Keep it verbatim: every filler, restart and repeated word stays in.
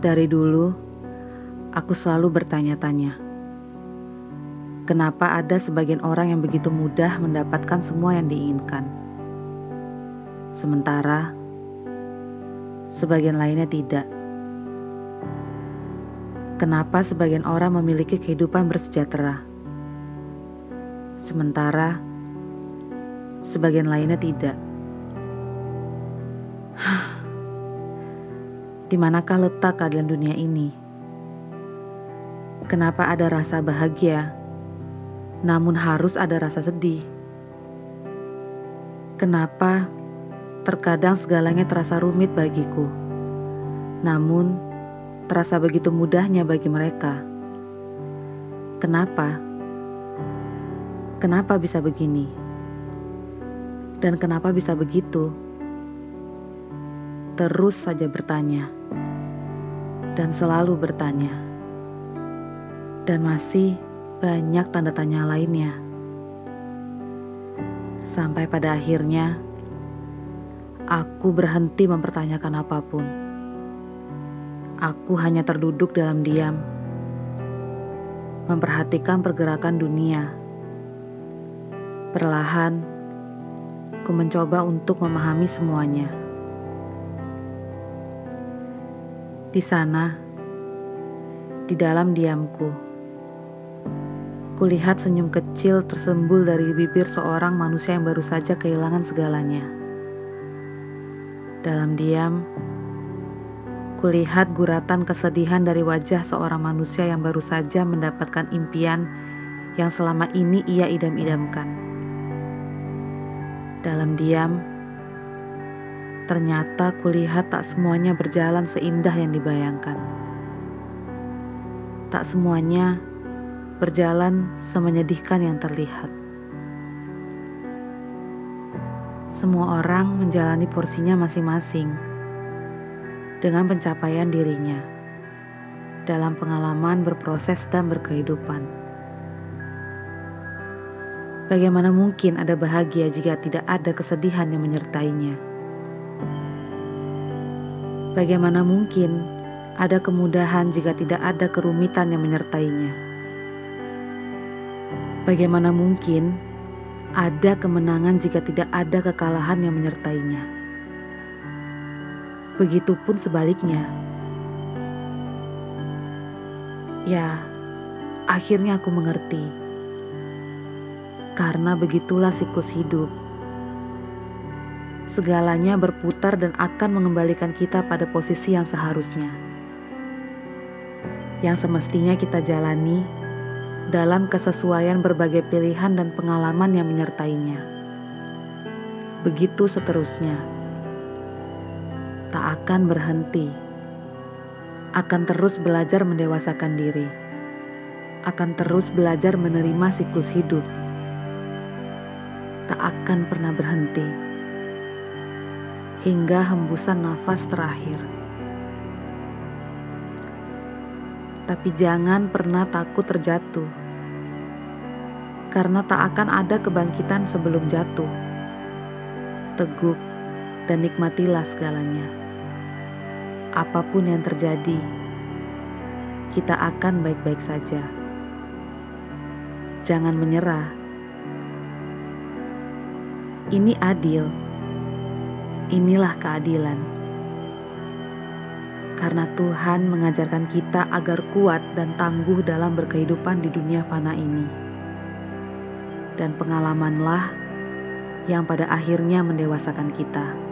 Dari dulu, aku selalu bertanya-tanya, kenapa ada sebagian orang yang begitu mudah mendapatkan semua yang diinginkan, sementara sebagian lainnya tidak? Kenapa sebagian orang memiliki kehidupan bersejahtera, sementara sebagian lainnya tidak? Di manakah letak keadilan dunia ini? Kenapa ada rasa bahagia, namun harus ada rasa sedih? Kenapa terkadang segalanya terasa rumit bagiku, namun terasa begitu mudahnya bagi mereka? Kenapa? Kenapa bisa begini? Dan kenapa bisa begitu? Terus saja bertanya, dan selalu bertanya, dan masih banyak tanda tanya lainnya, sampai pada akhirnya aku berhenti mempertanyakan apapun. Aku hanya terduduk dalam diam, memperhatikan pergerakan dunia. Perlahan aku mencoba untuk memahami semuanya. Di sana, di dalam diamku, kulihat senyum kecil tersembul dari bibir seorang manusia yang baru saja kehilangan segalanya. Dalam diam, kulihat guratan kesedihan dari wajah seorang manusia yang baru saja mendapatkan impian yang selama ini ia idam-idamkan. Dalam diam, ternyata kulihat tak semuanya berjalan seindah yang dibayangkan. Tak semuanya berjalan semenyedihkan yang terlihat. Semua orang menjalani porsinya masing-masing dengan pencapaian dirinya dalam pengalaman berproses dan berkehidupan. Bagaimana mungkin ada bahagia jika tidak ada kesedihan yang menyertainya? Bagaimana mungkin ada kemudahan jika tidak ada kerumitan yang menyertainya? Bagaimana mungkin ada kemenangan jika tidak ada kekalahan yang menyertainya? Begitupun sebaliknya. Ya, akhirnya aku mengerti. Karena begitulah siklus hidup. Segalanya berputar dan akan mengembalikan kita pada posisi yang seharusnya, yang semestinya kita jalani dalam kesesuaian berbagai pilihan dan pengalaman yang menyertainya. Begitu seterusnya, tak akan berhenti, akan terus belajar mendewasakan diri, akan terus belajar menerima siklus hidup, tak akan pernah berhenti. Hingga hembusan nafas terakhir. Tapi jangan pernah takut terjatuh, karena tak akan ada kebangkitan sebelum jatuh. Teguk dan nikmatilah segalanya. Apapun yang terjadi, kita akan baik-baik saja. Jangan menyerah. Ini adil. Inilah keadilan. Karena Tuhan mengajarkan kita agar kuat dan tangguh dalam berkehidupan di dunia fana ini. Dan pengalamanlah yang pada akhirnya mendewasakan kita.